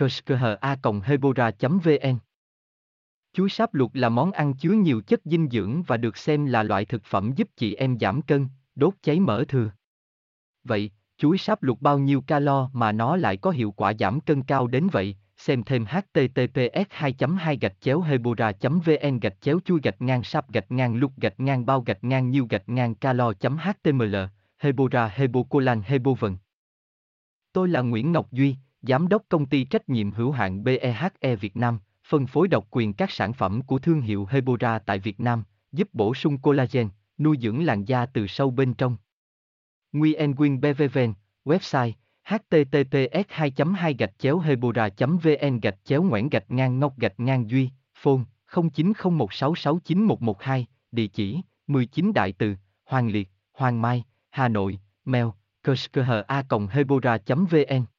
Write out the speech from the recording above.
kushkha@hebora.vn. Chuối sáp luộc là món ăn chứa nhiều chất dinh dưỡng và được xem là loại thực phẩm giúp chị em giảm cân, đốt cháy mỡ thừa. Vậy, chuối sáp luộc bao nhiêu calo mà nó lại có hiệu quả giảm cân cao đến vậy? Xem thêm https://hebora.vn/chuối-sap-luộc-bao-nhiêu-calo.html Hebora, Hebocolan, Hebovn. Tôi là Nguyễn Ngọc Duy, Giám đốc Công ty Trách nhiệm hữu hạn BEHE Việt Nam, phân phối độc quyền các sản phẩm của thương hiệu Hebora tại Việt Nam, giúp bổ sung collagen, nuôi dưỡng làn da từ sâu bên trong. Nguyen Bevven, website https://hebora.vn/Nguyễn-Ngọc-Duy, phone 0901669112, địa chỉ 19 Đại Từ, Hoàng Liệt, Hoàng Mai, Hà Nội, mail kushkha@hebora.vn.